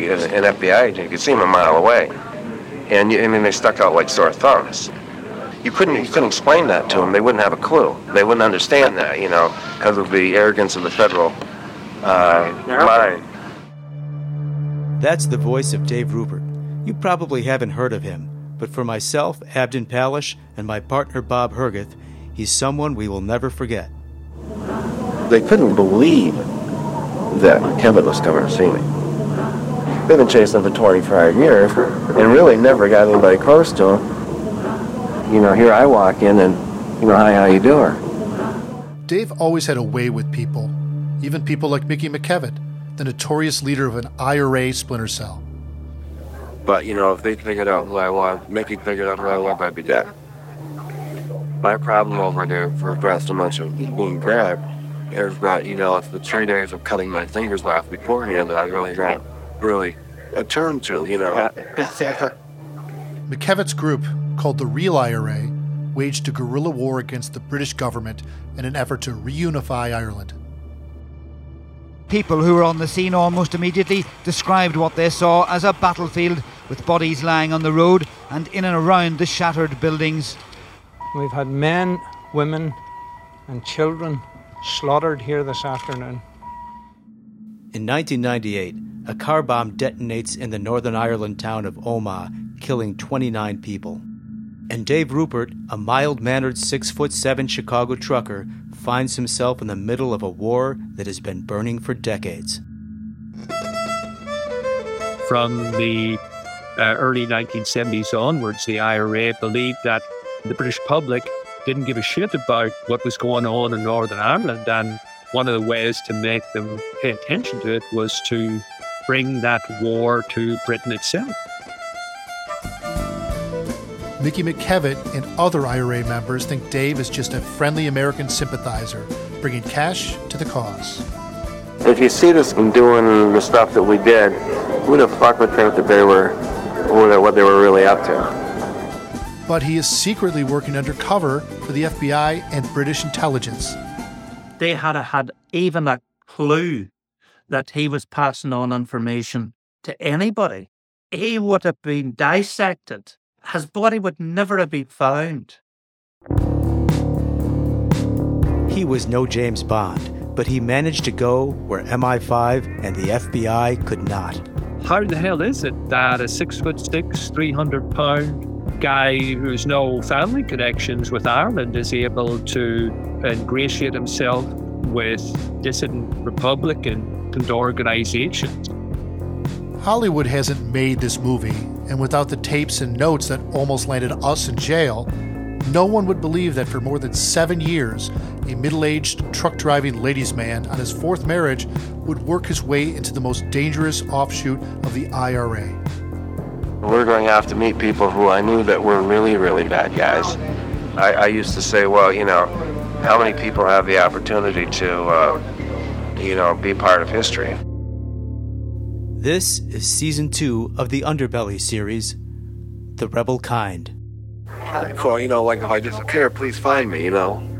an FBI agent. You could see him a mile away. And I mean, they stuck out like sore thumbs. You couldn't explain that to them. They wouldn't have a clue. They wouldn't understand that, you know, because of the arrogance of the federal mind. That's the voice of Dave Rupert. You probably haven't heard of him, but for myself, Abdon Pallasch, and my partner Bob Herguth, he's someone we will never forget. They couldn't believe that McKevitt was coming to see me. They've been chasing him for 25 years and really never got anybody close to him. You know, here I walk in and, you know, hi, how you doing? Dave always had a way with people, even people like Mickey McKevitt, the notorious leader of an IRA splinter cell. But, you know, if they figured out who I was, Mickey figured out who I was, I'd be dead. My problem over there for just a bunch of being grabbed is that, you know, it's the 3 days of cutting my fingers off beforehand that I really got attuned to, you know. McKevitt's group, called the Real IRA, waged a guerrilla war against the British government in an effort to reunify Ireland. People who were on the scene almost immediately described what they saw as a battlefield, with bodies lying on the road and in and around the shattered buildings. We've had men, women and children slaughtered here this afternoon. In 1998, a car bomb detonates in the Northern Ireland town of Omagh, killing 29 people. And Dave Rupert, a mild-mannered 6'7" Chicago trucker, finds himself in the middle of a war that has been burning for decades. From the early 1970s onwards, the IRA believed that the British public didn't give a shit about what was going on in Northern Ireland, and one of the ways to make them pay attention to it was to bring that war to Britain itself. Mickey McKevitt and other IRA members think Dave is just a friendly American sympathizer, bringing cash to the cause. If you see us doing the stuff that we did, who the fuck would think that they were, or what they were really up to? But he is secretly working undercover for the FBI and British intelligence. They hadn't had even a clue that he was passing on information to anybody. He would have been dissected. His body would never have been found. He was no James Bond, but he managed to go where MI5 and the FBI could not. How the hell is it that a 6'6", 300-pound guy who's no family connections with Ireland is able to ingratiate himself with dissident Republican and organizations? Hollywood hasn't made this movie, and without the tapes and notes that almost landed us in jail, no one would believe that for more than 7 years, a middle-aged, truck-driving ladies' man on his fourth marriage would work his way into the most dangerous offshoot of the IRA. We're going out to meet people who I knew that were really, really bad guys. I used to say, well, you know, how many people have the opportunity to, you know, be part of history? This is Season 2 of the Underbelly series, The Rebel Kind. Cool, you know, like, if I disappear, please find me, you know.